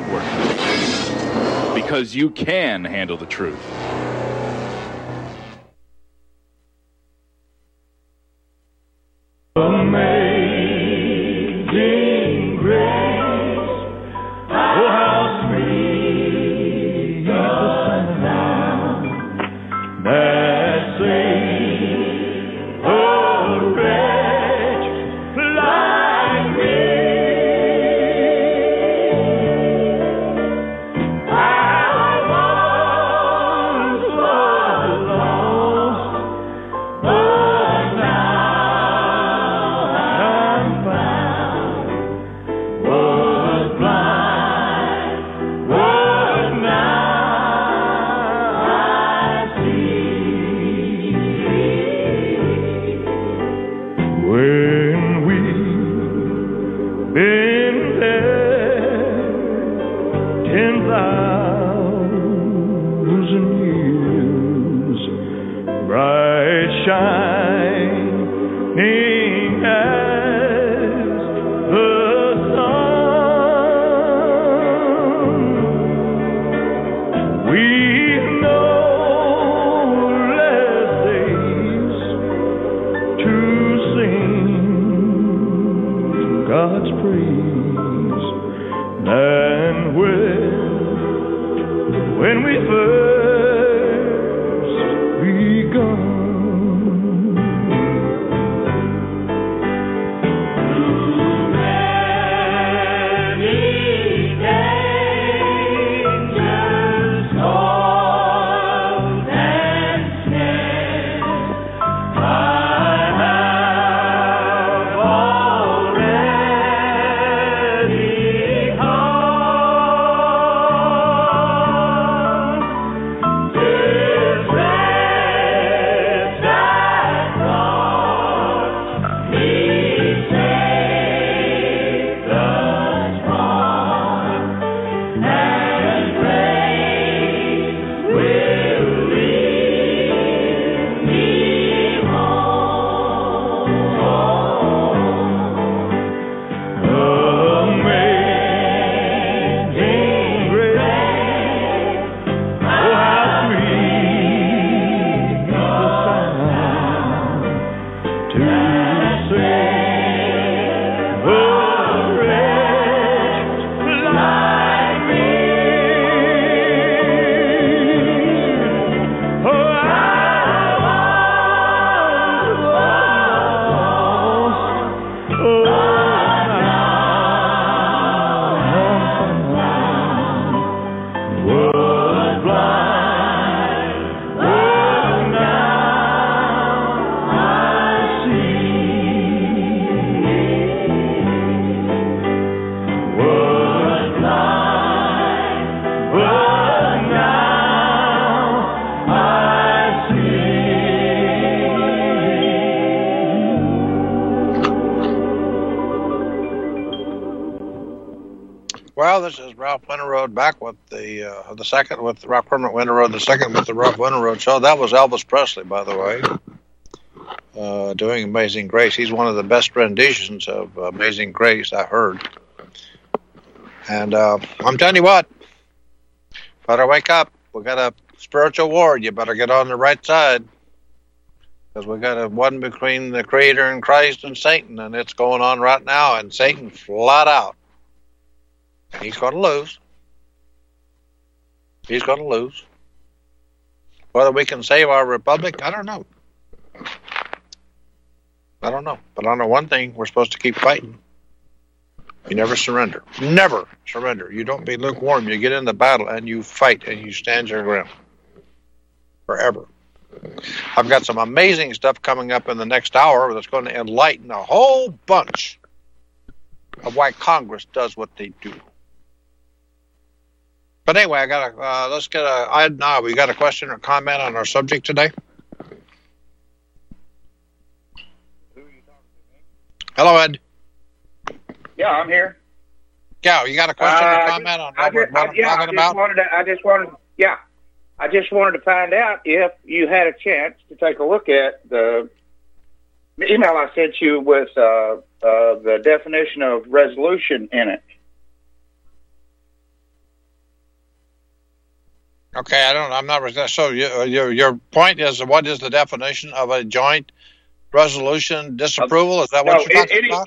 Network, because you can handle the truth. The second with the Ralph Winterrowd, the second with the Ralph Winterrowd Show. That was Elvis Presley, by the way, doing Amazing Grace. He's one of the best renditions of Amazing Grace I heard. And I'm telling you what, better wake up. We got a spiritual war. You better get on the right side, because we got a one between the Creator and Christ and Satan, and it's going on right now. And Satan flat out, he's going to lose. He's going to lose. Whether we can save our republic, I don't know. But I know one thing, we're supposed to keep fighting. You never surrender. Never surrender. You don't be lukewarm. You get in the battle and you fight and you stand your ground. Forever. I've got some amazing stuff coming up in the next hour that's going to enlighten a whole bunch of why Congress does what they do. But anyway, I got a. Let's get a. We got a question or comment on our subject today. Who are you talking to? Hello, Ed. Yeah, I'm here. Yeah, you got a question or comment on what we're talking about? I just wanted to find out if you had a chance to take a look at the email I sent you with the definition of resolution in it. Okay, your point is, what is the definition of a joint resolution disapproval? Is that what you're talking about?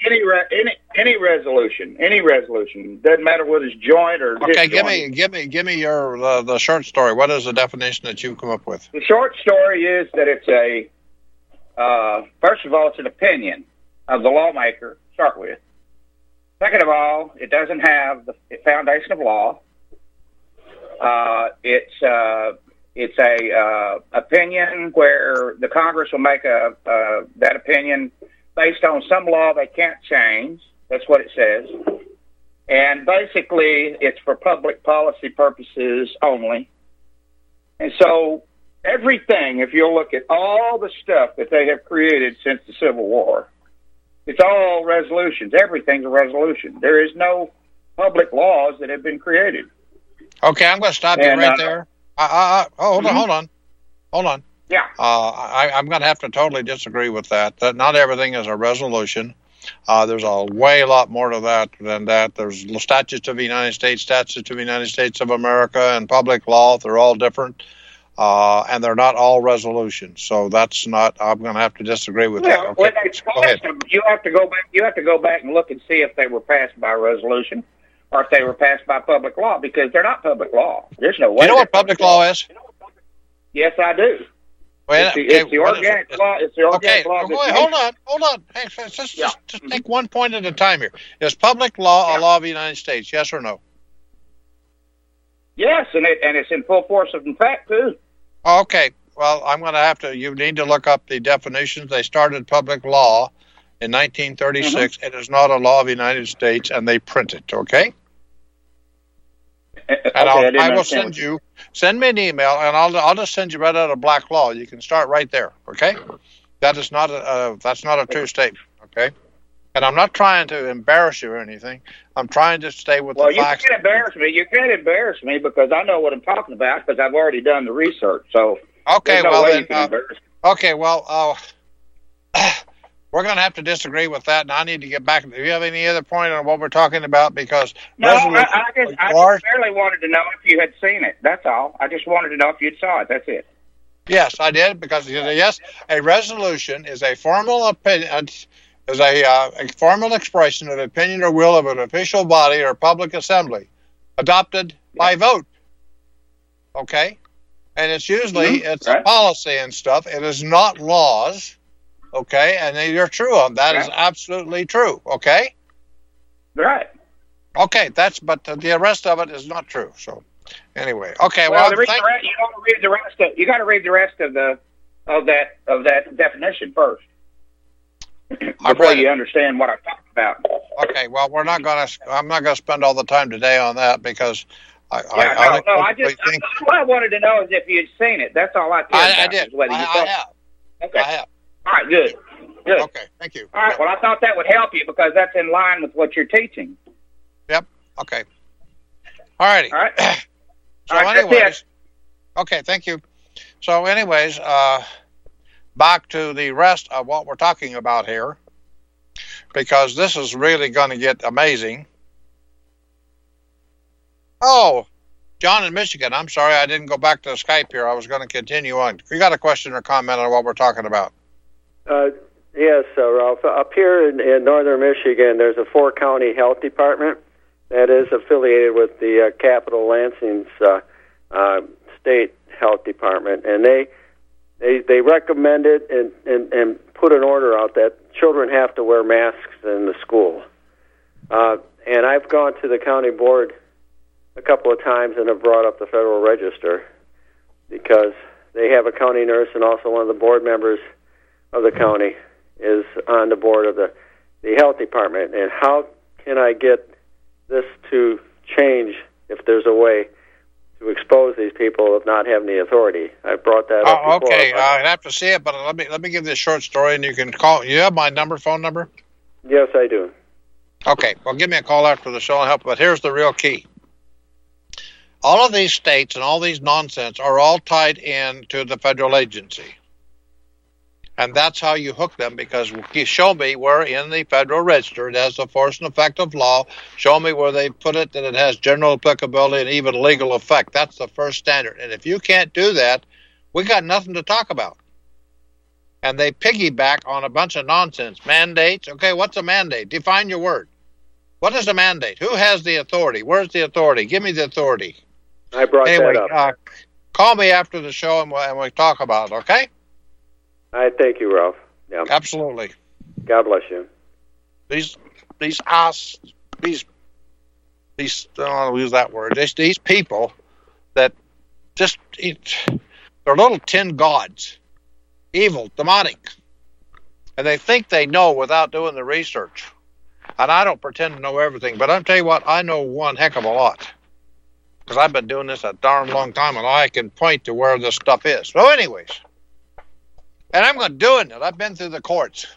Any resolution. Doesn't matter whether it's joint or disjoint. Okay, give me your the short story. What is the definition that you've come up with? The short story is that it's a first of all, it's an opinion of the lawmaker to start with. Second of all, it doesn't have the foundation of law. It's a opinion where the Congress will make that opinion based on some law they can't change. That's what it says. And basically, it's for public policy purposes only. And so everything, if you'll look at all the stuff that they have created since the Civil War, it's all resolutions. Everything's a resolution. There is no public laws that have been created. Okay, I'm going to stop you right there. Hold on. Yeah. I'm going to have to totally disagree with that. That not everything is a resolution. There's a way a lot more to that than that. There's statutes of the United States, statutes of the United States of America, and public law. They're all different, and they're not all resolutions. So that's not. I'm going to have to disagree with that. Okay. When they passed them, you have to go back. You have to go back and look and see if they were passed by resolution. Or if they were passed by public law, because they're not public law. There's no way. You know what public law is? Yes, I do. Well, it's the organic law. It's the organic law. Okay, hold on. Hey, just take one point at a time here. Is public law a law of the United States? Yes or no? Yes, and it's in full force of fact too. Okay. Well, I'm going to have to. You need to look up the definitions. They started public law in 1936, It is not a law of the United States, and they print it, okay? And I will send me an email, and I'll just send you right out of black law. You can start right there, okay? That is not that's not a true statement, okay? And I'm not trying to embarrass you or anything. I'm trying to stay with the facts. Well, you can't embarrass me. You can't embarrass me because I know what I'm talking about because I've already done the research. So okay, no well then. We're going to have to disagree with that, and I need to get back. Do you have any other point on what we're talking about? Because no, I just barely wanted to know if you had seen it. That's all. I just wanted to know if you saw it. That's it. Yes, I did. Because a resolution is a formal opinion, is a formal expression of opinion or will of an official body or public assembly, adopted by vote. Okay, and it's usually a policy and stuff. It is not laws. Okay, and you're true on that. Is absolutely true. Okay, right. Okay, but the rest of it is not true. So, anyway, okay. Well, you got to read the rest of that definition first before you understand what I'm talking about. Okay. Well, I'm not gonna spend all the time today on that because. All I wanted to know is if you'd seen it. That's all I did. I have. All right, good. Okay, thank you. All right, well, I thought that would help you because that's in line with what you're teaching. Yep, okay. All righty. All right. Okay, thank you. So anyways, back to the rest of what we're talking about here because this is really going to get amazing. Oh, John in Michigan. I'm sorry I didn't go back to Skype here. I was going to continue on. You got a question or comment on what we're talking about? Yes, Ralph. Up here in northern Michigan, there's a four-county health department that is affiliated with the capital Lansing's state health department, and they recommend it and put an order out that children have to wear masks in the school. And I've gone to the county board a couple of times and have brought up the Federal Register because they have a county nurse and also one of the board members of the county is on the board of the health department, and how can I get this to change if there's a way to expose these people of not having the authority? I brought that up before. Okay, I'd have to see it, but let me give this a short story, and you can call. You have my phone number? Yes, I do. Okay, well, give me a call after the show and help, but here's the real key. All of these states and all these nonsense are all tied in to the federal agency. And that's how you hook them, because show me where in the Federal Register it has the force and effect of law. Show me where they put it that it has general applicability and even legal effect. That's the first standard. And if you can't do that, we got nothing to talk about. And they piggyback on a bunch of nonsense. Mandates. Okay, what's a mandate? Define your word. What is a mandate? Who has the authority? Where's the authority? Give me the authority. I brought that up. Call me after the show and we'll talk about it, okay? All right, thank you, Ralph. Yeah. Absolutely. God bless you. These people that just they're little tin gods, evil, demonic, and they think they know without doing the research. And I don't pretend to know everything, but I'll tell you what, I know one heck of a lot, because I've been doing this a darn long time, and I can point to where this stuff is. So anyways, and I'm going to doing it. I've been through the courts.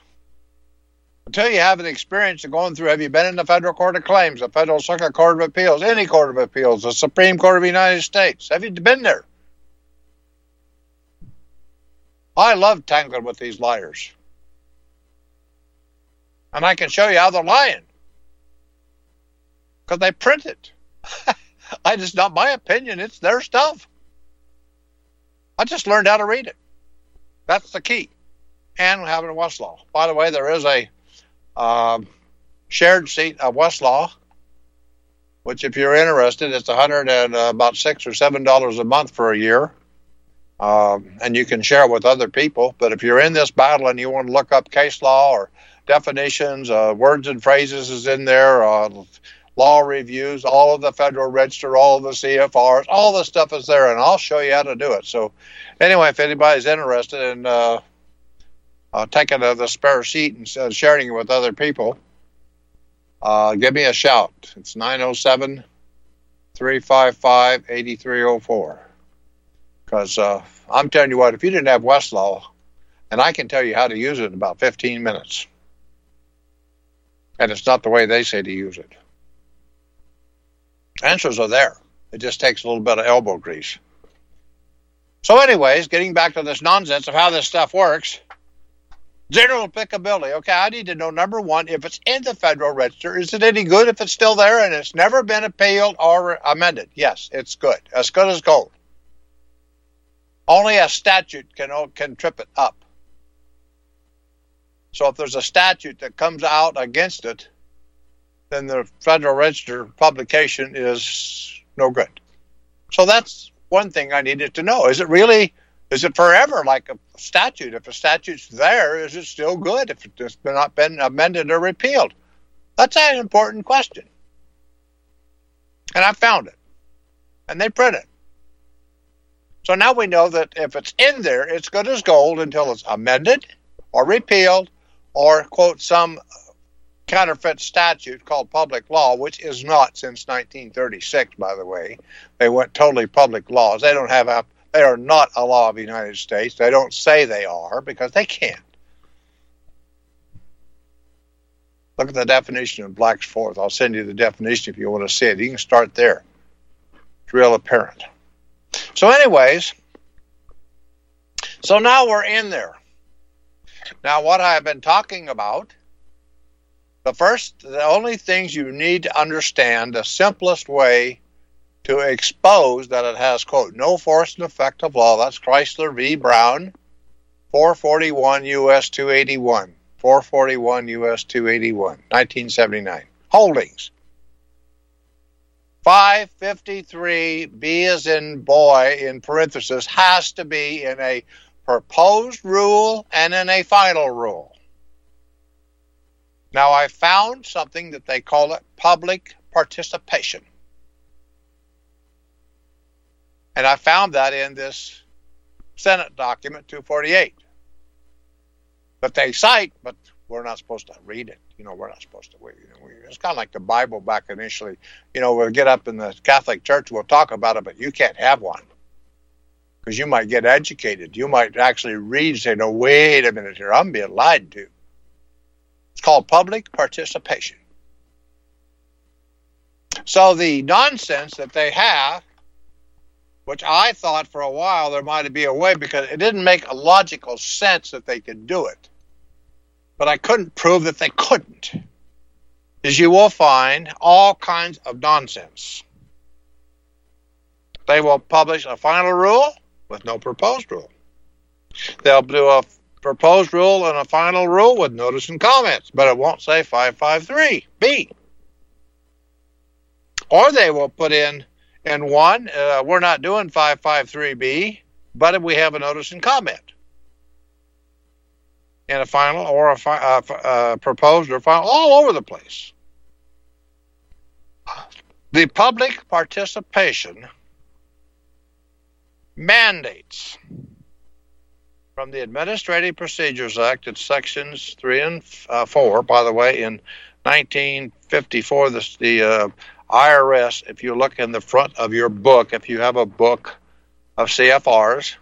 Until you have an experience of going through, have you been in the Federal Court of Claims, the Federal Circuit Court of Appeals, any Court of Appeals, the Supreme Court of the United States? Have you been there? I love tangling with these liars. And I can show you how they're lying. Because they print it. It's not my opinion. It's their stuff. I just learned how to read it. That's the key. And having a Westlaw. By the way, there is a shared seat of Westlaw, which if you're interested, it's $106 or $7 a month for a year. And you can share with other people. But if you're in this battle and you want to look up case law or definitions, words and phrases is in there, law reviews, all of the Federal Register, all of the CFRs, all the stuff is there, and I'll show you how to do it. So anyway, if anybody's interested in taking the spare seat and sharing it with other people, give me a shout. It's 907-355-8304. Because I'm telling you what, if you didn't have Westlaw, and I can tell you how to use it in about 15 minutes. And it's not the way they say to use it. Answers are there. It just takes a little bit of elbow grease. So anyways, getting back to this nonsense of how this stuff works. General applicability. Okay, I need to know, number one, if it's in the Federal Register, is it any good if it's still there and it's never been appealed or amended? Yes, it's good. As good as gold. Only a statute can trip it up. So if there's a statute that comes out against it, then the Federal Register publication is no good. So that's one thing I needed to know. Is it forever like a statute? If a statute's there, is it still good if it's not been amended or repealed? That's an important question. And I found it. And they print it. So now we know that if it's in there, it's good as gold until it's amended or repealed or, quote, some counterfeit statute called public law, which is not since 1936, by the way. They went totally public laws. They are not a law of the United States. They don't say they are because they can't. Look at the definition in Black's Fourth. I'll send you the definition if you want to see it. You can start there. It's real apparent. So anyways, so now we're in there. Now what I've been talking about, the only things you need to understand, the simplest way to expose that it has, quote, no force and effect of law, that's Chrysler v. Brown, 441 U.S. 281, 441 U.S. 281, 1979. Holdings. 553, B as in boy, in parenthesis, has to be in a proposed rule and in a final rule. Now, I found something that they call it public participation. And I found that in this Senate document 248. But they cite, but we're not supposed to read it. We're not supposed to. It's kind of like the Bible back initially. We'll get up in the Catholic Church, we'll talk about it, but you can't have one. Because you might get educated. You might actually read and say, no, wait a minute here, I'm being lied to. It's called public participation. So the nonsense that they have which I thought for a while there might be a way, because it didn't make a logical sense that they could do it. But I couldn't prove that they couldn't. As you will find, all kinds of nonsense. They will publish a final rule with no proposed rule. They'll do a proposed rule and a final rule with notice and comments, but it won't say 553B. Or they will put in one, we're not doing 553B, but we have a notice and comment. And a final or a proposed or final, all over the place. The public participation mandates from the Administrative Procedures Act at sections 3 and 4, by the way, in 1954, the IRS, if you look in the front of your book, if you have a book of CFRs,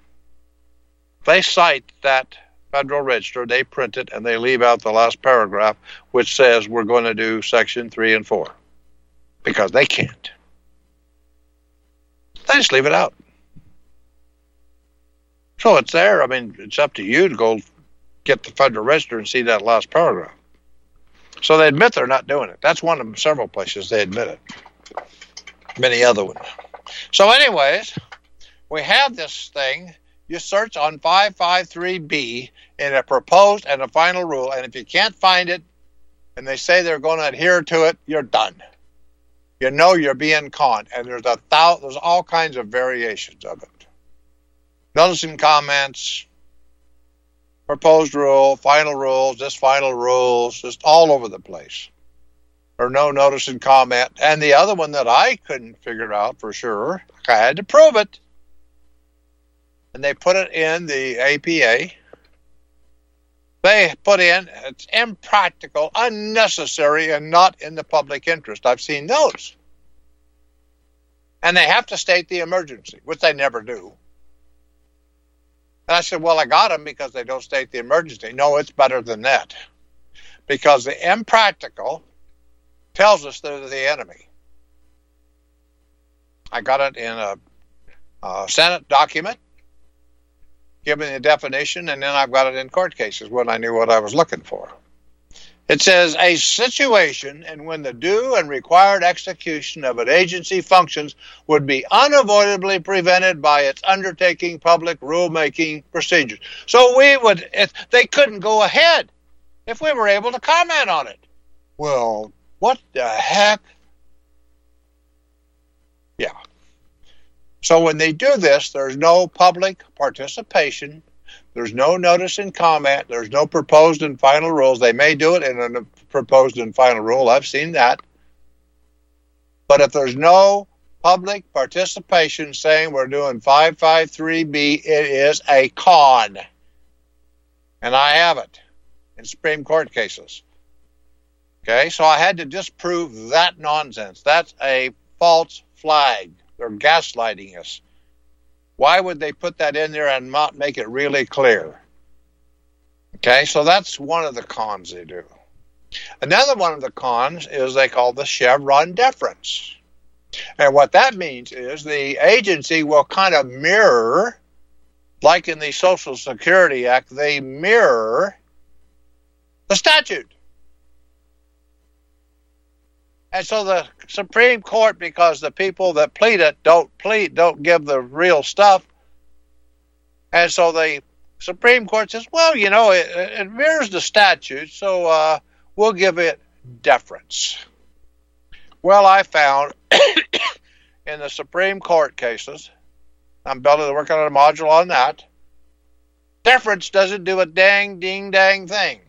they cite that Federal Register, they print it, and they leave out the last paragraph, which says we're going to do section 3 and 4, because they can't. They just leave it out. So it's there. I mean, it's up to you to go get the Federal Register and see that last paragraph. So they admit they're not doing it. That's one of several places they admit it. Many other ones. So anyways, we have this thing. You search on 553B in a proposed and a final rule, and if you can't find it and they say they're going to adhere to it, you're done. You know you're being conned, and there's all kinds of variations of it. Notice and comments, proposed rule, final rules, just all over the place. Or no notice and comment. And the other one that I couldn't figure out for sure, I had to prove it. And they put it in the APA. They put in, it's impractical, unnecessary, and not in the public interest. I've seen those. And they have to state the emergency, which they never do. And I said, well, I got them because they don't state the emergency. No, it's better than that. Because the impractical tells us they're the enemy. I got it in a Senate document, given the definition, and then I've got it in court cases when I knew what I was looking for. It says, a situation in when the due and required execution of an agency functions would be unavoidably prevented by its undertaking public rulemaking procedures. So they couldn't go ahead if we were able to comment on it. Well, what the heck? Yeah. So when they do this, there's no public participation. There's no notice and comment. There's no proposed and final rules. They may do it in a proposed and final rule. I've seen that. But if there's no public participation saying we're doing 553B, it is a con. And I have it in Supreme Court cases. Okay, so I had to disprove that nonsense. That's a false flag. They're gaslighting us. Why would they put that in there and not make it really clear? Okay, so that's one of the cons they do. Another one of the cons is they call the Chevron deference. And what that means is the agency will kind of mirror, like in the Social Security Act, they mirror the statute. And so the Supreme Court, because the people that plead it don't give the real stuff. And so the Supreme Court says, well, you know, it mirrors the statute, so we'll give it deference. Well, I found in the Supreme Court cases, I'm working on a module on that, deference doesn't do a dang, ding, dang thing.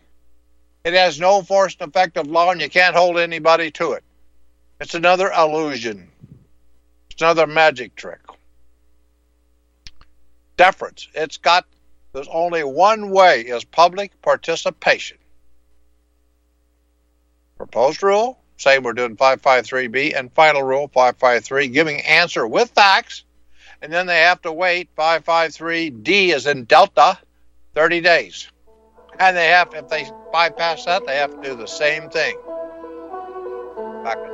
It has no force and effect of law, and you can't hold anybody to it. It's another illusion. It's another magic trick. Deference. There's only one way is public participation. Proposed rule, saying we're doing 553B, and final rule, 553, giving answer with facts, and then they have to wait, 553D is in Delta, 30 days. And they have, if they bypass that, they have to do the same thing. Back up.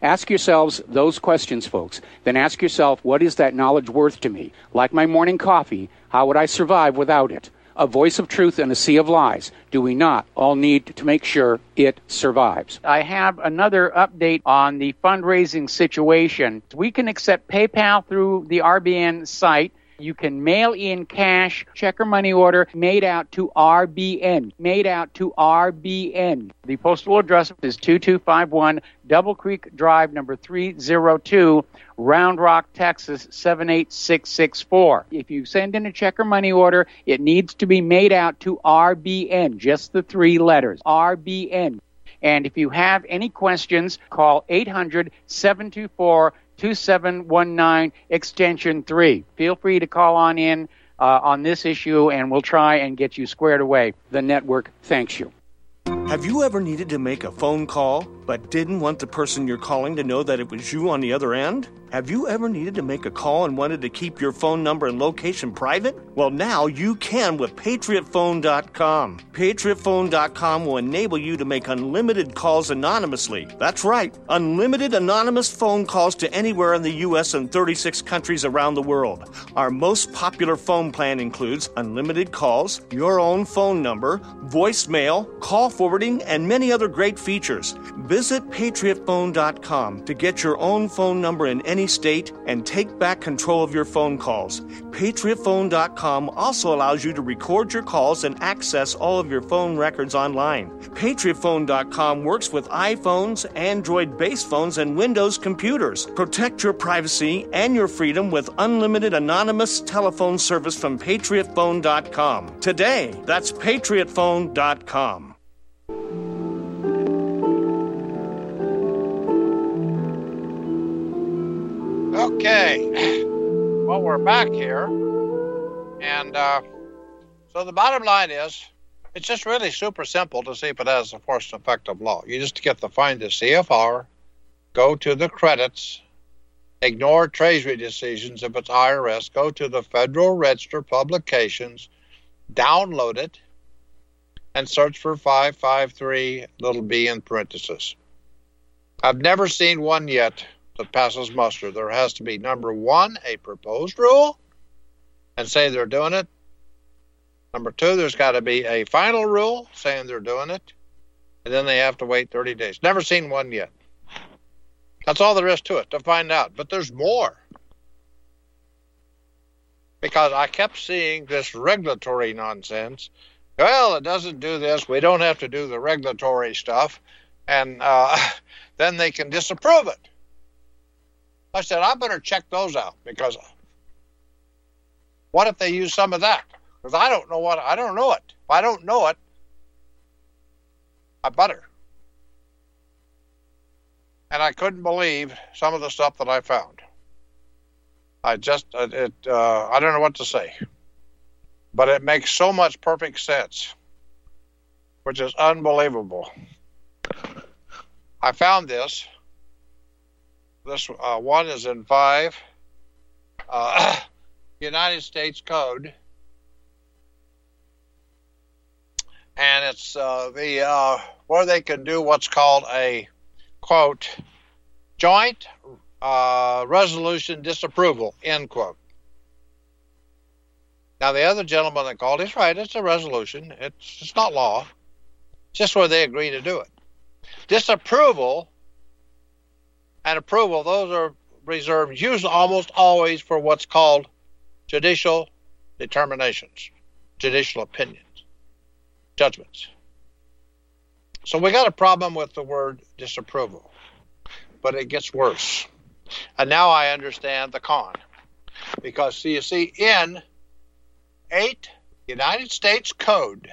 Ask yourselves those questions, folks. Then ask yourself, what is that knowledge worth to me? Like my morning coffee, how would I survive without it? A voice of truth in a sea of lies. Do we not all need to make sure it survives? I have another update on the fundraising situation. We can accept PayPal through the RBN site. You can mail in cash, check or money order, made out to RBN. Made out to RBN. The postal address is 2251 Double Creek Drive, number 302, Round Rock, Texas, 78664. If you send in a check or money order, it needs to be made out to RBN, just the three letters, RBN. And if you have any questions, call 800-724-2719 extension 3. Feel free to call on in on this issue, and we'll try and get you squared away. The network thanks you. Have you ever needed to make a phone call but didn't want the person you're calling to know that it was you on the other end? Have you ever needed to make a call and wanted to keep your phone number and location private? Well, now you can with PatriotPhone.com. PatriotPhone.com will enable you to make unlimited calls anonymously. That's right, unlimited anonymous phone calls to anywhere in the U.S. and 36 countries around the world. Our most popular phone plan includes unlimited calls, your own phone number, voicemail, call forwarding, and many other great features. Visit PatriotPhone.com to get your own phone number in any state and take back control of your phone calls. PatriotPhone.com also allows you to record your calls and access all of your phone records online. PatriotPhone.com works with iPhones, Android-based phones, and Windows computers. Protect your privacy and your freedom with unlimited anonymous telephone service from PatriotPhone.com. Today, that's PatriotPhone.com. Okay, well, we're back here, and so the bottom line is, it's just really super simple to see if it has a force and effect of law. You just get to find the CFR, go to the credits, ignore Treasury decisions if it's IRS, go to the Federal Register publications, download it, and search for 553 little b in parentheses. I've never seen one yet that passes muster. There has to be, number one, a proposed rule, and say they're doing it. Number two, there's got to be a final rule saying they're doing it, and then they have to wait 30 days. Never seen one yet. That's all there is to it, to find out. But there's more, because I kept seeing this regulatory nonsense. Well, it doesn't do this. We don't have to do the regulatory stuff, and then they can disapprove it. I said, I better check those out, because what if they use some of that? Because I don't know it. If I don't know it, I better. And I couldn't believe some of the stuff that I found. I don't know what to say. But it makes so much perfect sense, which is unbelievable. I found this. This one is in 5 United States Code, and it's where they can do what's called a, quote, joint resolution disapproval, end quote. Now, the other gentleman that called, he's right, it's a resolution. It's not law. just where they agree to do it. Disapproval and approval, those are reserved usually almost always for what's called judicial determinations, judicial opinions, judgments. So we got a problem with the word disapproval, but it gets worse. And now I understand the con, because you see, in 8 United States Code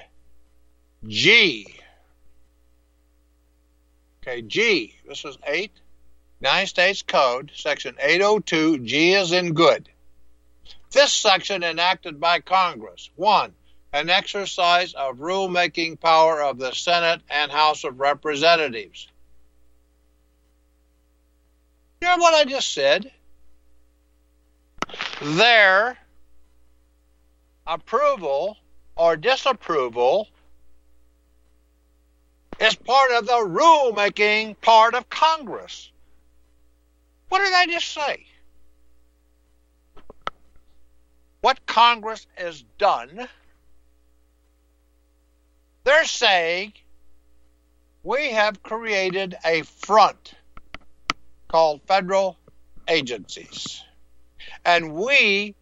G, okay, G, this is 8 United States Code, section 802, G as in good. This section enacted by Congress, 1, an exercise of rulemaking power of the Senate and House of Representatives. You know what I just said? Their approval or disapproval is part of the rulemaking part of Congress. What did I just say? What Congress has done, they're saying we have created a front called federal agencies, and we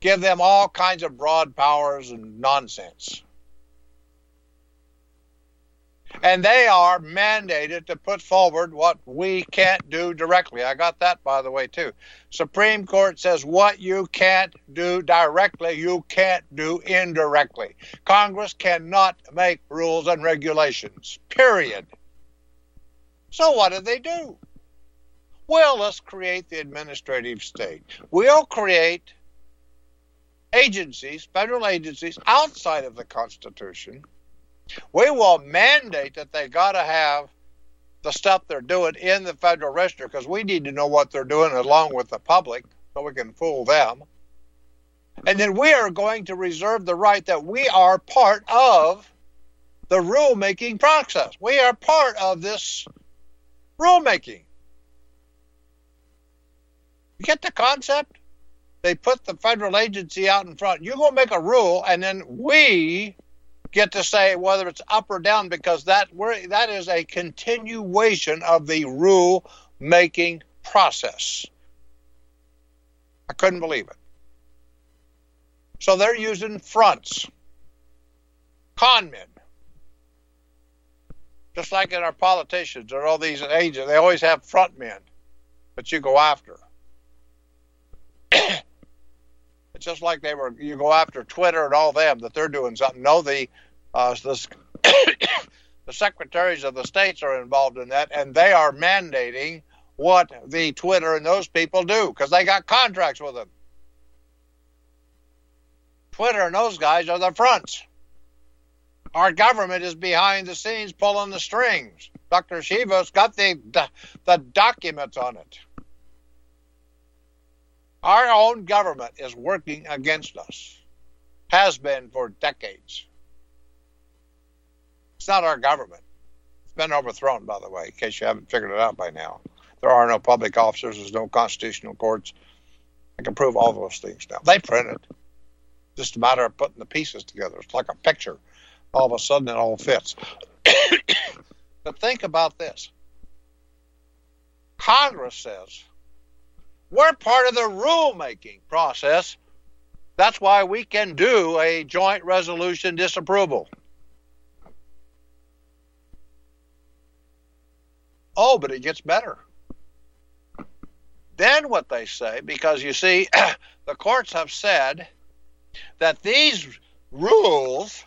give them all kinds of broad powers and nonsense. And they are mandated to put forward what we can't do directly. I got that, by the way, too. Supreme Court says what you can't do directly, you can't do indirectly. Congress cannot make rules and regulations, period. So what do they do? Well, let's create the administrative state. We'll create agencies, federal agencies, outside of the Constitution. We will mandate that they got to have the stuff they're doing in the Federal Register, because we need to know what they're doing along with the public so we can fool them. And then we are going to reserve the right that we are part of the rulemaking process. We are part of this rulemaking. You get the concept? They put the federal agency out in front. You're going to make a rule, and then we get to say whether it's up or down, because that is a continuation of the rule-making process. I couldn't believe it. So they're using fronts, con men. Just like in our politicians, there are all these agents, they always have front men that you go after. It's just like you go after Twitter and all them, that they're doing something. No, the secretaries of the states are involved in that, and they are mandating what the Twitter and those people do, because they got contracts with them. Twitter and those guys are the fronts. Our government is behind the scenes pulling the strings. Dr. Shiva's got the documents on it. Our own government is working against us, has been for decades. It's not our government. It's been overthrown, by the way, in case you haven't figured it out by now. There are no public officers. There's no constitutional courts. I can prove all those things now. They print it. Just a matter of putting the pieces together. It's like a picture. All of a sudden, it all fits. But think about this. Congress says, we're part of the rulemaking process. That's why we can do a joint resolution disapproval. Oh, but it gets better. Then what they say, because you see, the courts have said that these rules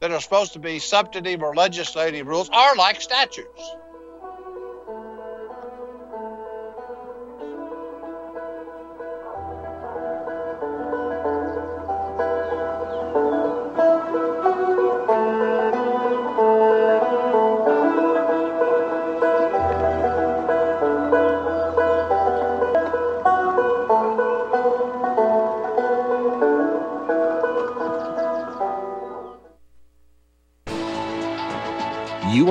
that are supposed to be substantive or legislative rules are like statutes. You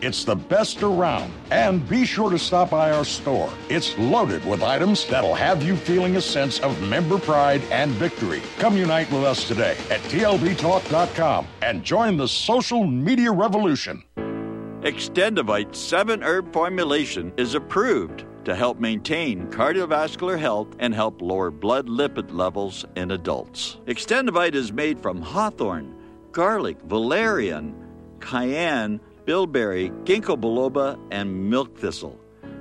It's the best around. And be sure to stop by our store. It's loaded with items that'll have you feeling a sense of member pride and victory. Come unite with us today at TLBTalk.com and join the social media revolution. Extendivite's 7-herb formulation is approved to help maintain cardiovascular health and help lower blood lipid levels in adults. Extendivite is made from hawthorn, garlic, valerian, cayenne, bilberry, ginkgo biloba, and milk thistle.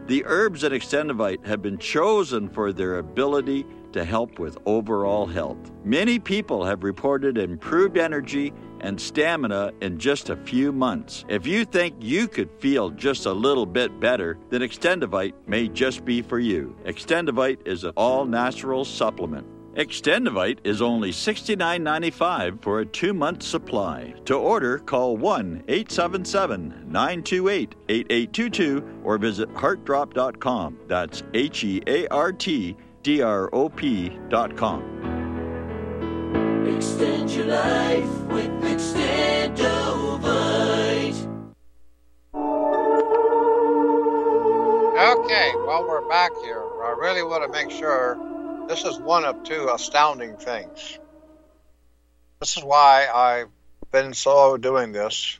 The herbs in Extendivite have been chosen for their ability to help with overall health. Many people have reported improved energy and stamina in just a few months. If you think you could feel just a little bit better, then Extendivite may just be for you. Extendivite is an all-natural supplement. Extendivite is only $69.95 for a 2-month supply. To order, call 1-877-928-8822 or visit heartdrop.com. That's HEARTDROP.com. Extend your life with Extendivite. Okay, well, we're back here. I really want to make sure. This is one of two astounding things. This is why I've been slow doing this,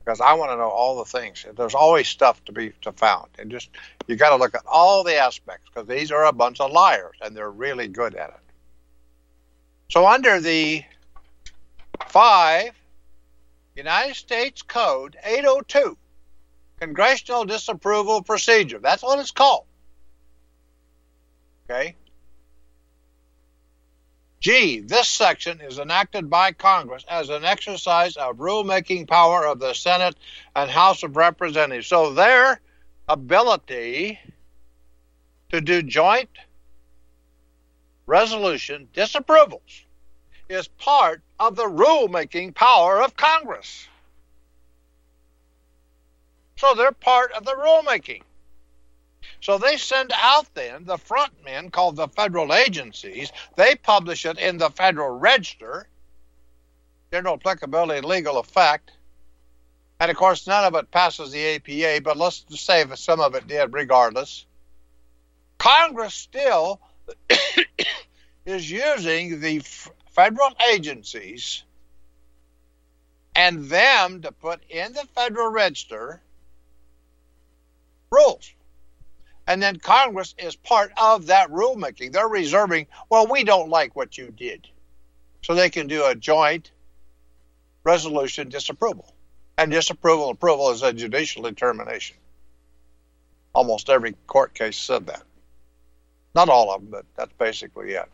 because I want to know all the things. There's always stuff to found, and just you got to look at all the aspects, because these are a bunch of liars, and they're really good at it. So under the 5 United States Code 802, Congressional Disapproval Procedure, that's what it's called. Okay. G, this section is enacted by Congress as an exercise of rulemaking power of the Senate and House of Representatives. So their ability to do joint resolution disapprovals is part of the rulemaking power of Congress. So they're part of the rulemaking. So they send out then the front men called the federal agencies. They publish it in the Federal Register, General Applicability and Legal Effect. And, of course, none of it passes the APA, but let's just say that some of it did regardless. Congress still is using the federal agencies and them to put in the Federal Register rules. And then Congress is part of that rulemaking. They're reserving, well, we don't like what you did. So they can do a joint resolution disapproval. And disapproval approval is a judicial determination. Almost every court case said that. Not all of them, but that's basically it.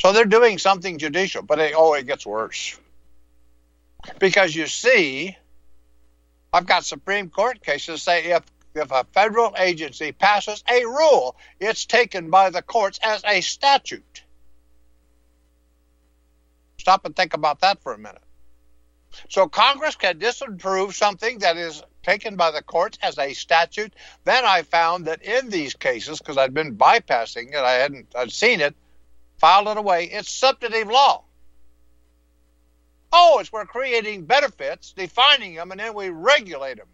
So they're doing something judicial, but it gets worse. Because you see, I've got Supreme Court cases say if a federal agency passes a rule, it's taken by the courts as a statute. Stop and think about that for a minute. So Congress can disapprove something that is taken by the courts as a statute. Then I found that in these cases, because I'd been bypassing it, I'd seen it, filed it away, it's substantive law. Oh, it's we're creating benefits, defining them, and then we regulate them.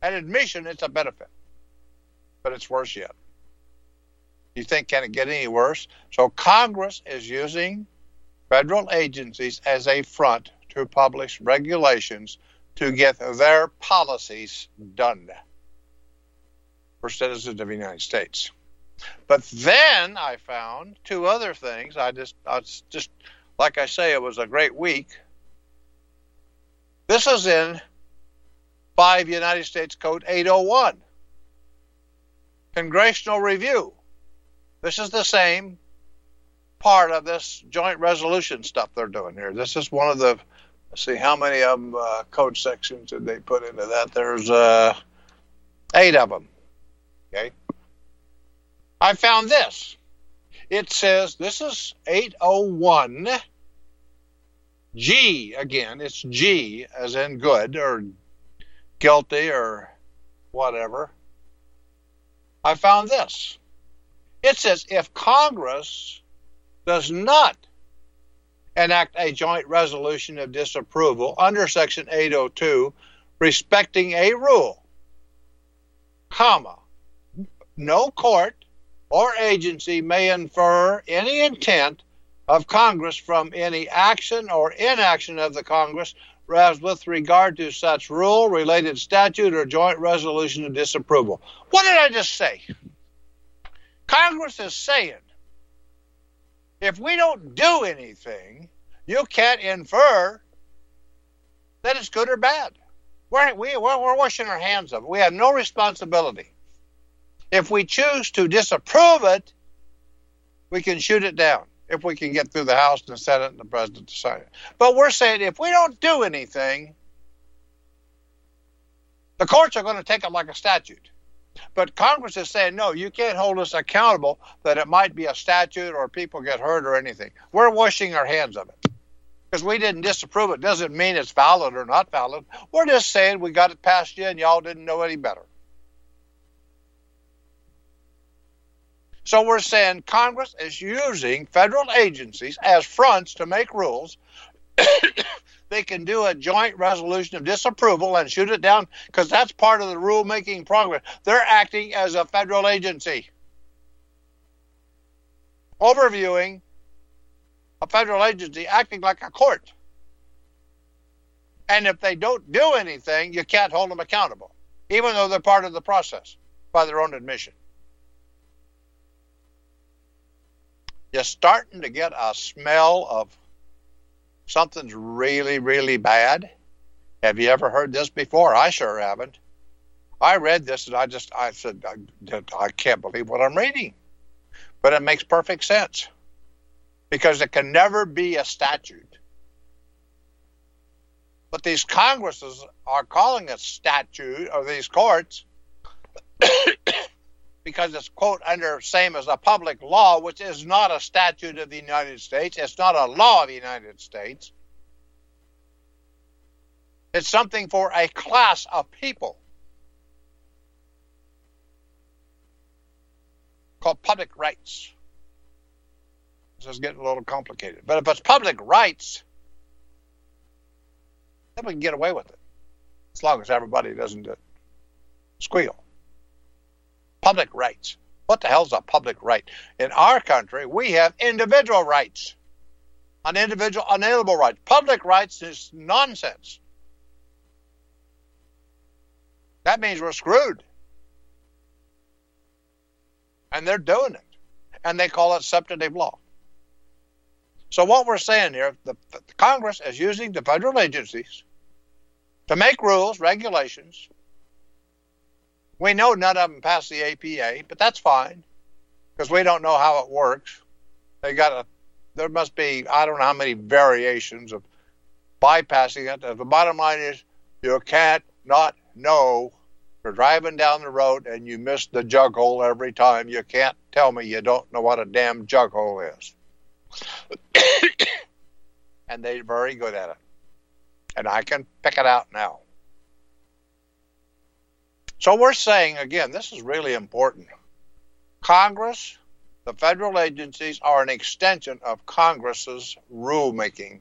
At admission, it's a benefit. But it's worse yet. You think, can it get any worse? So Congress is using federal agencies as a front to publish regulations to get their policies done for citizens of the United States. But then I found two other things. I just like I say, it was a great week. This is in 5 United States Code 801. Congressional review. This is the same part of this joint resolution stuff they're doing here. This is one of the, let's see, how many of them code sections did they put into that? There's 8 of them. Okay. I found this. It says, this is 801 G again. It's G as in good or guilty or whatever. I found this. It says if Congress does not enact a joint resolution of disapproval under Section 802 respecting a rule, comma, no court or agency may infer any intent of Congress from any action or inaction of the Congress as with regard to such rule, related statute, or joint resolution of disapproval. What did I just say? Congress is saying, if we don't do anything, you can't infer that it's good or bad. We're washing our hands of it. We have no responsibility. If we choose to disapprove it, we can shoot it down if we can get through the House and the Senate and the President to sign it. But we're saying if we don't do anything, the courts are going to take it like a statute. But Congress is saying, no, you can't hold us accountable that it might be a statute or people get hurt or anything. We're washing our hands of it because we didn't disapprove it. Doesn't mean it's valid or not valid. We're just saying we got it past you and y'all didn't know any better. So we're saying Congress is using federal agencies as fronts to make rules. They can do a joint resolution of disapproval and shoot it down because that's part of the rulemaking progress. They're acting as a federal agency. Overviewing a federal agency acting like a court. And if they don't do anything, you can't hold them accountable, even though they're part of the process by their own admission. You're starting to get a smell of something's really, really bad. Have you ever heard this before? I sure haven't. I read this and I said, I can't believe what I'm reading. But it makes perfect sense because it can never be a statute. But these Congresses are calling it statute, or these courts, because it's, quote, under same as a public law, which is not a statute of the United States. It's not a law of the United States. It's something for a class of people called public rights. This is getting a little complicated. But if it's public rights, then we can get away with it, as long as everybody doesn't squeal. Public rights. What the hell's a public right? In our country, we have individual rights. An individual unalienable right. Public rights is nonsense. That means we're screwed. And they're doing it. And they call it substantive law. So what we're saying here, the Congress is using the federal agencies to make rules, regulations. We know none of them pass the APA, but that's fine because we don't know how it works. There must be, I don't know how many variations of bypassing it. The bottom line is you can't not know. You're driving down the road and you miss the jug hole every time. You can't tell me you don't know what a damn jug hole is. And they're very good at it. And I can pick it out now. So we're saying, again, this is really important. Congress, the federal agencies are an extension of Congress's rulemaking.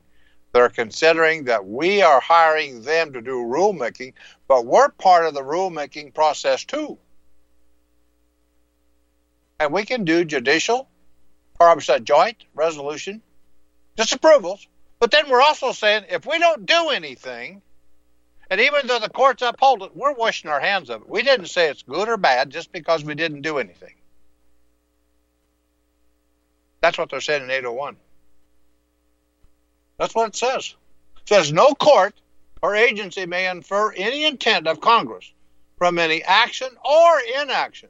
They're considering that we are hiring them to do rulemaking, but we're part of the rulemaking process too. And we can do judicial, or I'm sorry, joint resolution, disapprovals. But then we're also saying if we don't do anything, and even though the courts uphold it, we're washing our hands of it. We didn't say it's good or bad just because we didn't do anything. That's what they're saying in 801. That's what it says. It says no court or agency may infer any intent of Congress from any action or inaction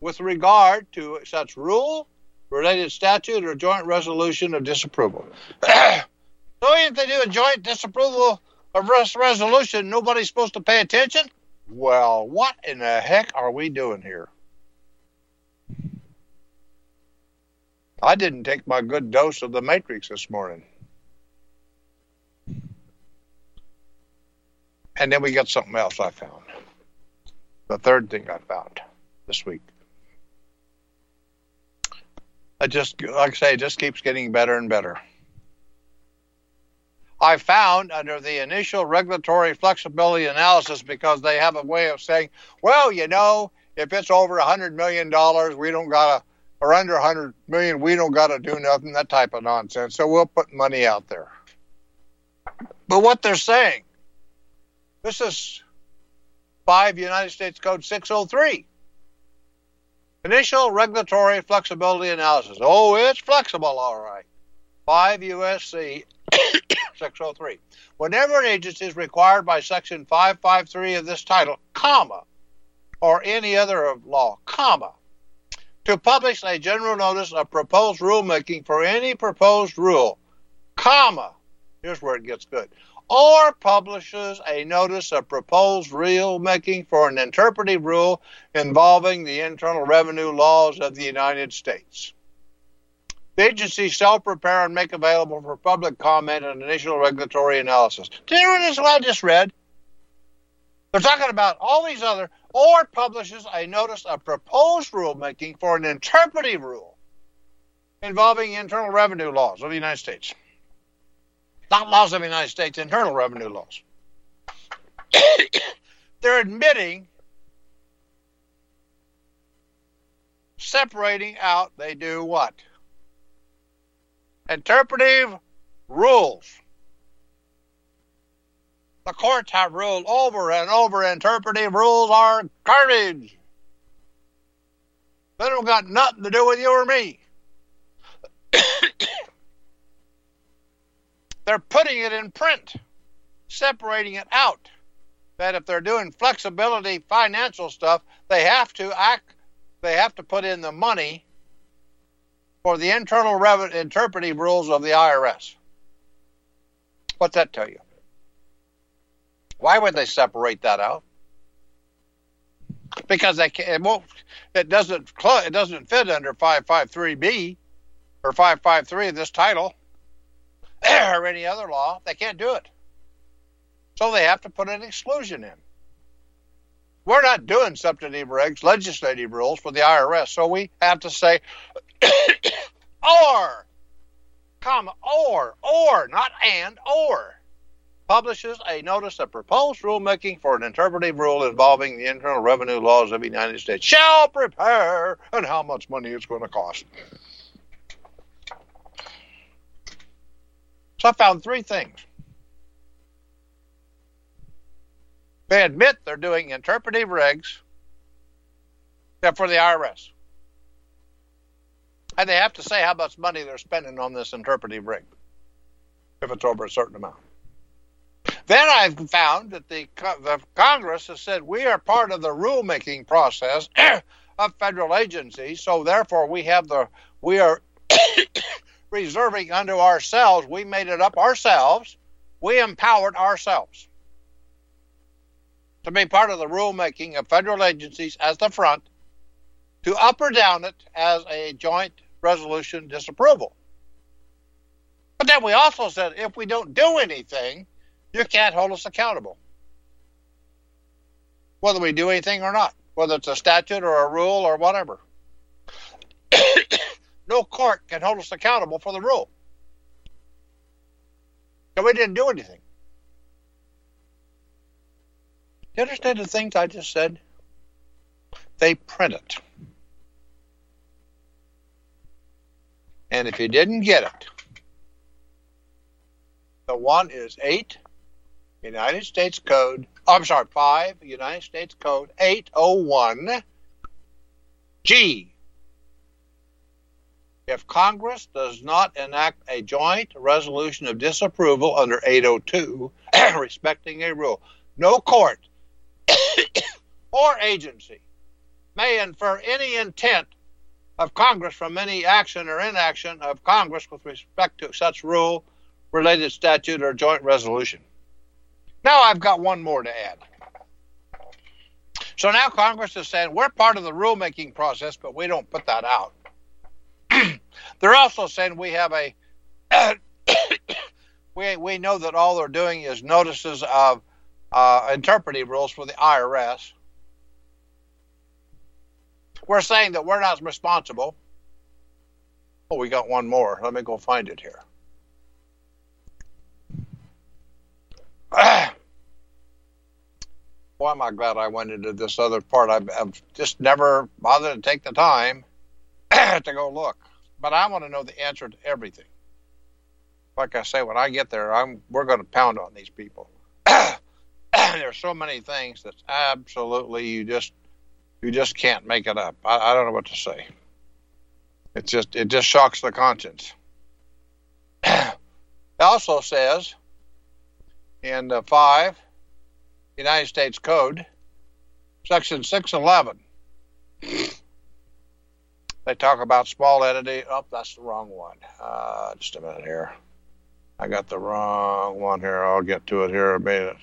with regard to such rule, related statute, or joint resolution of disapproval. So if they do a joint disapproval of resolution, nobody's supposed to pay attention? Well, what in the heck are we doing here? I didn't take my good dose of the Matrix this morning. And then we got something else I found. The third thing I found this week. It just keeps getting better and better. I found under the initial regulatory flexibility analysis, because they have a way of saying, well, you know, if it's over $100 million, we don't got to, or under 100 million, we don't got to do nothing, that type of nonsense. So we'll put money out there. But what they're saying, this is 5 United States Code 603. Initial regulatory flexibility analysis. Oh, it's flexible, all right. 5 U.S.C. 603. Whenever an agency is required by Section 553 of this title, comma, or any other of law, comma, to publish a general notice of proposed rulemaking for any proposed rule, comma, here's where it gets good, or publishes a notice of proposed rulemaking for an interpretive rule involving the internal revenue laws of the United States. The agency shall prepare and make available for public comment an initial regulatory analysis. Do you know what I just read? They're talking about all these other, or publishes a notice of proposed rulemaking for an interpretive rule involving internal revenue laws of the United States. Not laws of the United States, internal revenue laws. They're admitting, separating out, they do what? Interpretive rules. The courts have ruled over and over, interpretive rules are garbage. They don't got nothing to do with you or me. They're putting it in print, separating it out. That if they're doing flexibility financial stuff, they have to act, they have to put in the money for the internal revenue interpretive rules of the IRS. What's that tell you? Why would they separate that out? Because they can't, it doesn't fit under 553B or 553 of this title or any other law. They can't do it. So they have to put an exclusion in. We're not doing substantive regs, legislative rules for the IRS, so we have to say or, comma, or, not and, or. Publishes a notice of proposed rulemaking for an interpretive rule involving the internal revenue laws of the United States. Shall prepare and how much money it's going to cost. So I found 3 things. They admit they're doing interpretive regs for the IRS. And they have to say how much money they're spending on this interpretive rig if it's over a certain amount. Then I've found that the Congress has said we are part of the rulemaking process of federal agencies, so therefore we are reserving unto ourselves. We made it up ourselves. We empowered ourselves to be part of the rulemaking of federal agencies as the front to up or down it as a joint resolution disapproval. But then we also said, if we don't do anything, you can't hold us accountable, whether we do anything or not, whether it's a statute or a rule or whatever. No court can hold us accountable for the rule. And we didn't do anything. Do you understand the things I just said? They print it. And if you didn't get it, the one is 8 United States Code, 5 United States Code 801 G. If Congress does not enact a joint resolution of disapproval under 802 respecting a rule, no court or agency may infer any intent of Congress from any action or inaction of Congress with respect to such rule, related statute, or joint resolution. Now I've got one more to add. So now Congress is saying we're part of the rulemaking process, but we don't put that out. They're also saying we have a we know that all they're doing is notices of interpretive rules for the IRS. We're saying that we're not responsible. Oh, we got one more. Let me go find it here. Boy, am I glad I went into this other part. I've just never bothered to take the time to go look. But I want to know the answer to everything. Like I say, when I get there, we're going to pound on these people. There's so many things that's absolutely you just can't make it up. I don't know what to say. It just shocks the conscience. It also says in 5 United States Code, Section 611. They talk about small entity. Oh, that's the wrong one. Just a minute here. I got the wrong one here. I'll get to it here in a minute.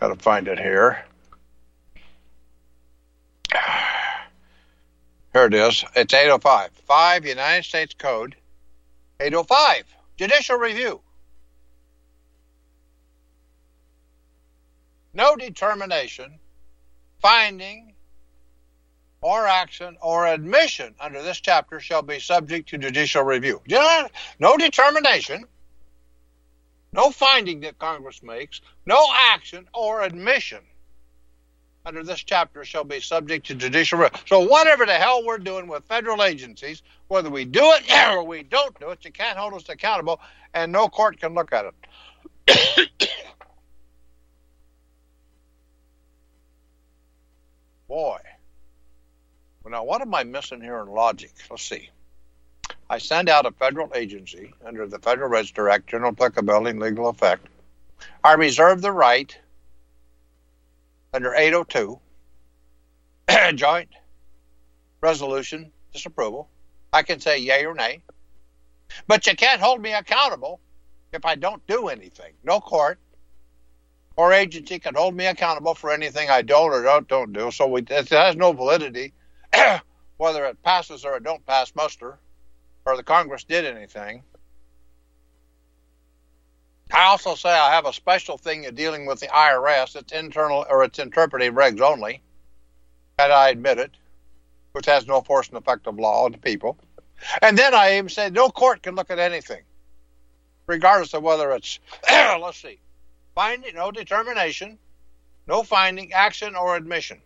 Got to find it here. Here it is. It's 805. 5 United States Code. 805. Judicial review. No determination, finding, or action or admission under this chapter shall be subject to judicial review. No determination, no finding that Congress makes, no action or admission under this chapter shall be subject to judicial review. So whatever the hell we're doing with federal agencies, whether we do it or we don't do it, you can't hold us accountable, and no court can look at it. Boy. Well, now, what am I missing here in logic? Let's see. I send out a federal agency under the Federal Register Act, general applicability and legal effect. I reserve the right under 802, joint resolution disapproval. I can say yay or nay. But you can't hold me accountable if I don't do anything. No court or agency can hold me accountable for anything I don't or don't do. So it has no validity. Whether it passes or it don't pass muster, or the Congress did anything. I also say I have a special thing in dealing with the IRS. It's internal or it's interpretive regs only, and I admit it, which has no force and effect of law on the people. And then I even say no court can look at anything, regardless of whether it's finding, no determination, no finding, action or admission.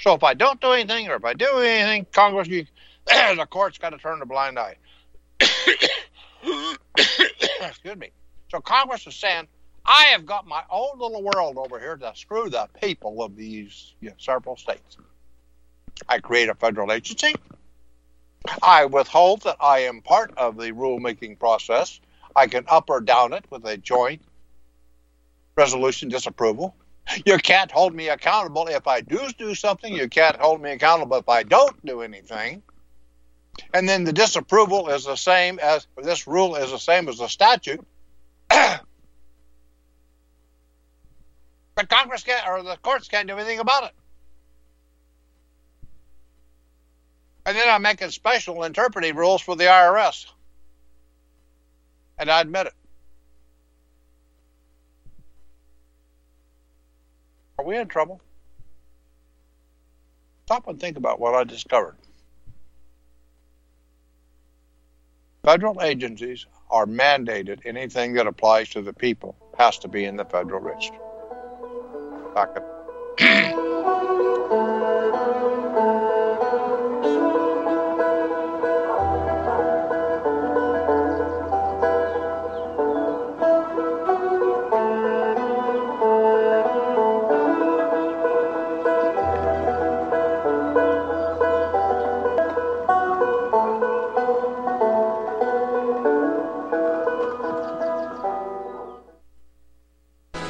So if I don't do anything, or if I do anything, Congress, the court's got to turn a blind eye. Excuse me. So Congress is saying, I have got my own little world over here to screw the people of these several states. I create a federal agency. I withhold that I am part of the rulemaking process. I can up or down it with a joint resolution disapproval. You can't hold me accountable if I do something. You can't hold me accountable if I don't do anything. and then the disapproval is the same as this rule is the same as the statute. But Congress can't, or the courts can't do anything about it. And then I'm making special interpretive rules for the IRS. And I admit it. Are we in trouble? Stop and think about what I discovered. Federal agencies are mandated anything that applies to the people has to be in the Federal Register. Back up.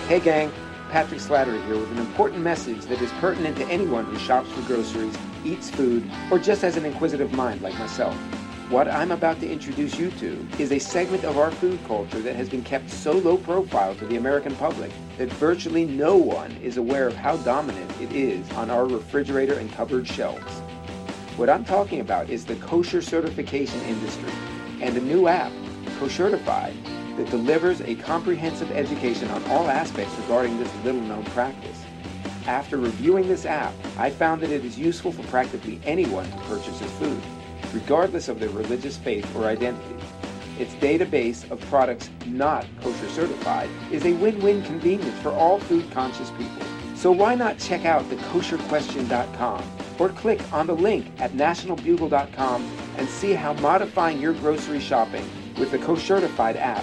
Hey gang, Patrick Slattery here with an important message that is pertinent to anyone who shops for groceries, eats food, or just has an inquisitive mind like myself. What I'm about to introduce you to is a segment of our food culture that has been kept so low profile to the American public that virtually no one is aware of how dominant it is on our refrigerator and cupboard shelves. What I'm talking about is the kosher certification industry and a new app, Koshertify, that delivers a comprehensive education on all aspects regarding this little-known practice. After reviewing this app, I found that it is useful for practically anyone who purchases food, regardless of their religious faith or identity. Its database of products not kosher certified is a win-win convenience for all food-conscious people. So why not check out thekosherquestion.com or click on the link at nationalbugle.com and see how modifying your grocery shopping with the Koshertified app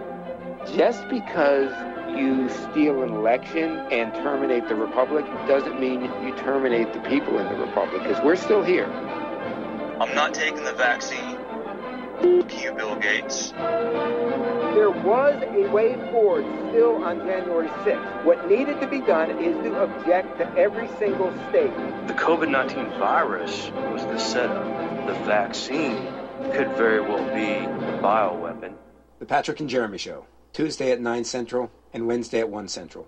Just because you steal an election and terminate the Republic doesn't mean you terminate the people in the Republic, because we're still here. I'm not taking the vaccine. F*** you, Bill Gates. There was a way forward still on January 6th. What needed to be done is to object to every single state. The COVID-19 virus was the setup. The vaccine could very well be a bioweapon. The Patrick and Jeremy Show, Tuesday at 9 Central and Wednesday at 1 Central.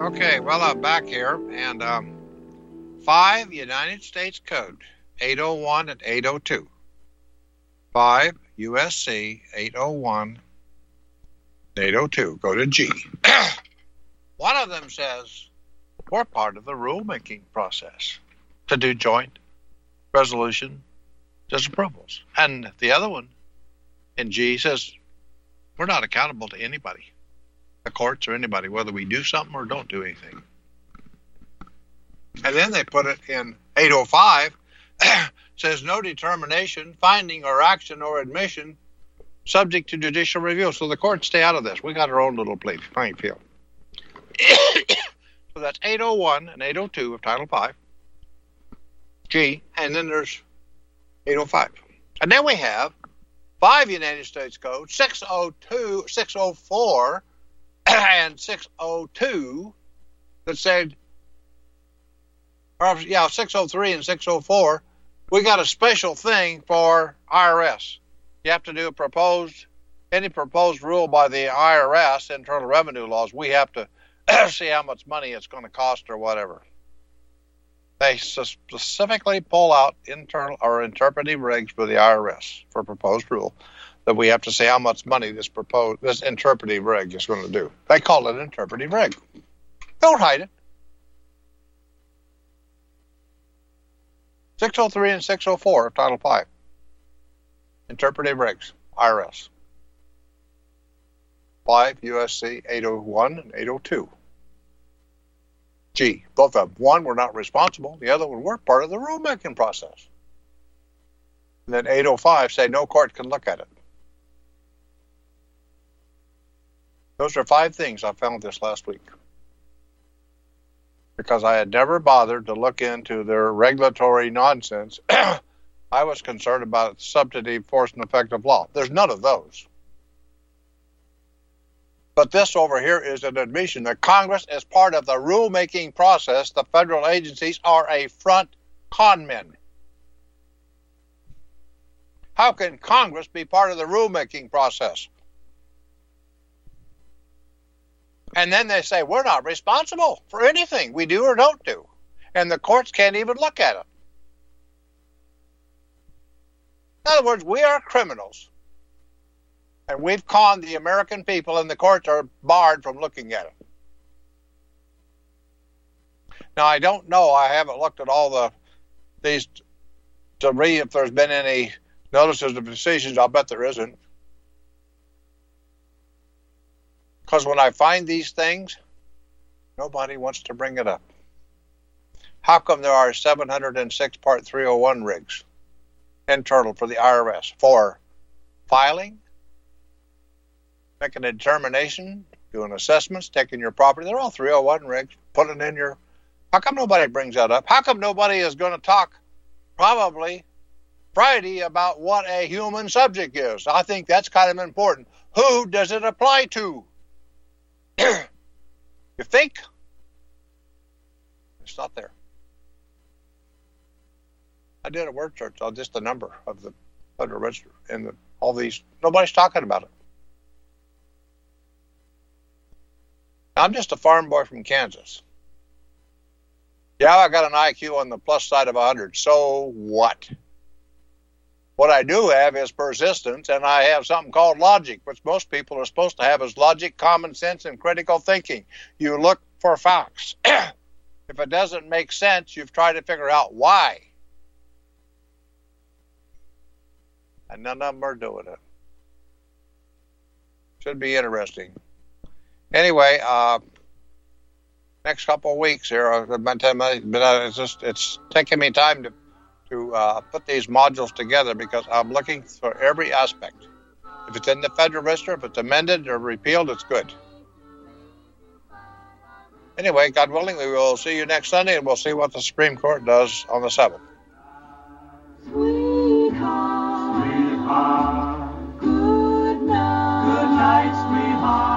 Okay, well, I'm back here, and 5 United States Code 801 and 802. 5 USC 801 and 802. Go to G. One of them says we're part of the rulemaking process to do joint resolution disapprovals. And the other one in G says we're not accountable to anybody. The courts or anybody, whether we do something or don't do anything. And then they put it in 805, says no determination, finding, or action, or admission subject to judicial review. So the courts stay out of this. We got our own little playing field. So that's 801 and 802 of Title 5. G, and then there's 805. And then we have 5 United States Code 602, 604, and 602 that said, or, yeah, 603 and 604, we got a special thing for IRS. You have to do a proposed, any proposed rule by the IRS, Internal Revenue Laws, we have to see how much money it's going to cost or whatever. They specifically pull out internal or interpretive regs for the IRS for proposed rule that we have to say how much money this proposed, this interpretive reg is going to do. They call it interpretive reg. Don't hide it. 603 and 604 of Title 5. Interpretive regs, IRS. 5 USC 801 and 802. G. Both of them. One, we're not responsible. The other one, we're part of the rulemaking process. And then 805 say no court can look at it. Those are 5 things I found this last week, because I had never bothered to look into their regulatory nonsense. I was concerned about substantive force and effect of law. There's none of those. But this over here is an admission that Congress is part of the rulemaking process. The federal agencies are a front con men. How can Congress be part of the rulemaking process? And then they say, we're not responsible for anything we do or don't do. And the courts can't even look at it. In other words, we are criminals. And we've conned the American people, and the courts are barred from looking at it. Now, I don't know. I haven't looked at all these to read if there's been any notices of decisions. I'll bet there isn't. Because when I find these things, nobody wants to bring it up. How come there are 706 Part 301 rigs internal for the IRS for filing, making a determination, doing assessments, taking your property? They're all 301 rigs, putting in your... How come nobody brings that up? How come nobody is going to talk probably Friday about what a human subject is? I think that's kind of important. Who does it apply to? You think? It's not there. I did a word search on just the number of the Federal Register and all these. Nobody's talking about it. I'm just a farm boy from Kansas. Yeah, I got an IQ on the plus side of 100. So what? What I do have is persistence, and I have something called logic, which most people are supposed to have as logic, common sense, and critical thinking. You look for facts. If it doesn't make sense, you've tried to figure out why. And none of them are doing it. Should be interesting. Anyway, next couple of weeks here, it's taking me time to put these modules together, because I'm looking for every aspect. If it's in the Federal Register, if it's amended or repealed, it's good. Anyway, God willing, we will see you next Sunday, and we'll see what the Supreme Court does on the 7th. Sweet home, sweet home. Good night, sweet home.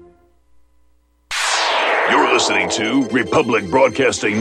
Listening to Republic Broadcasting Network.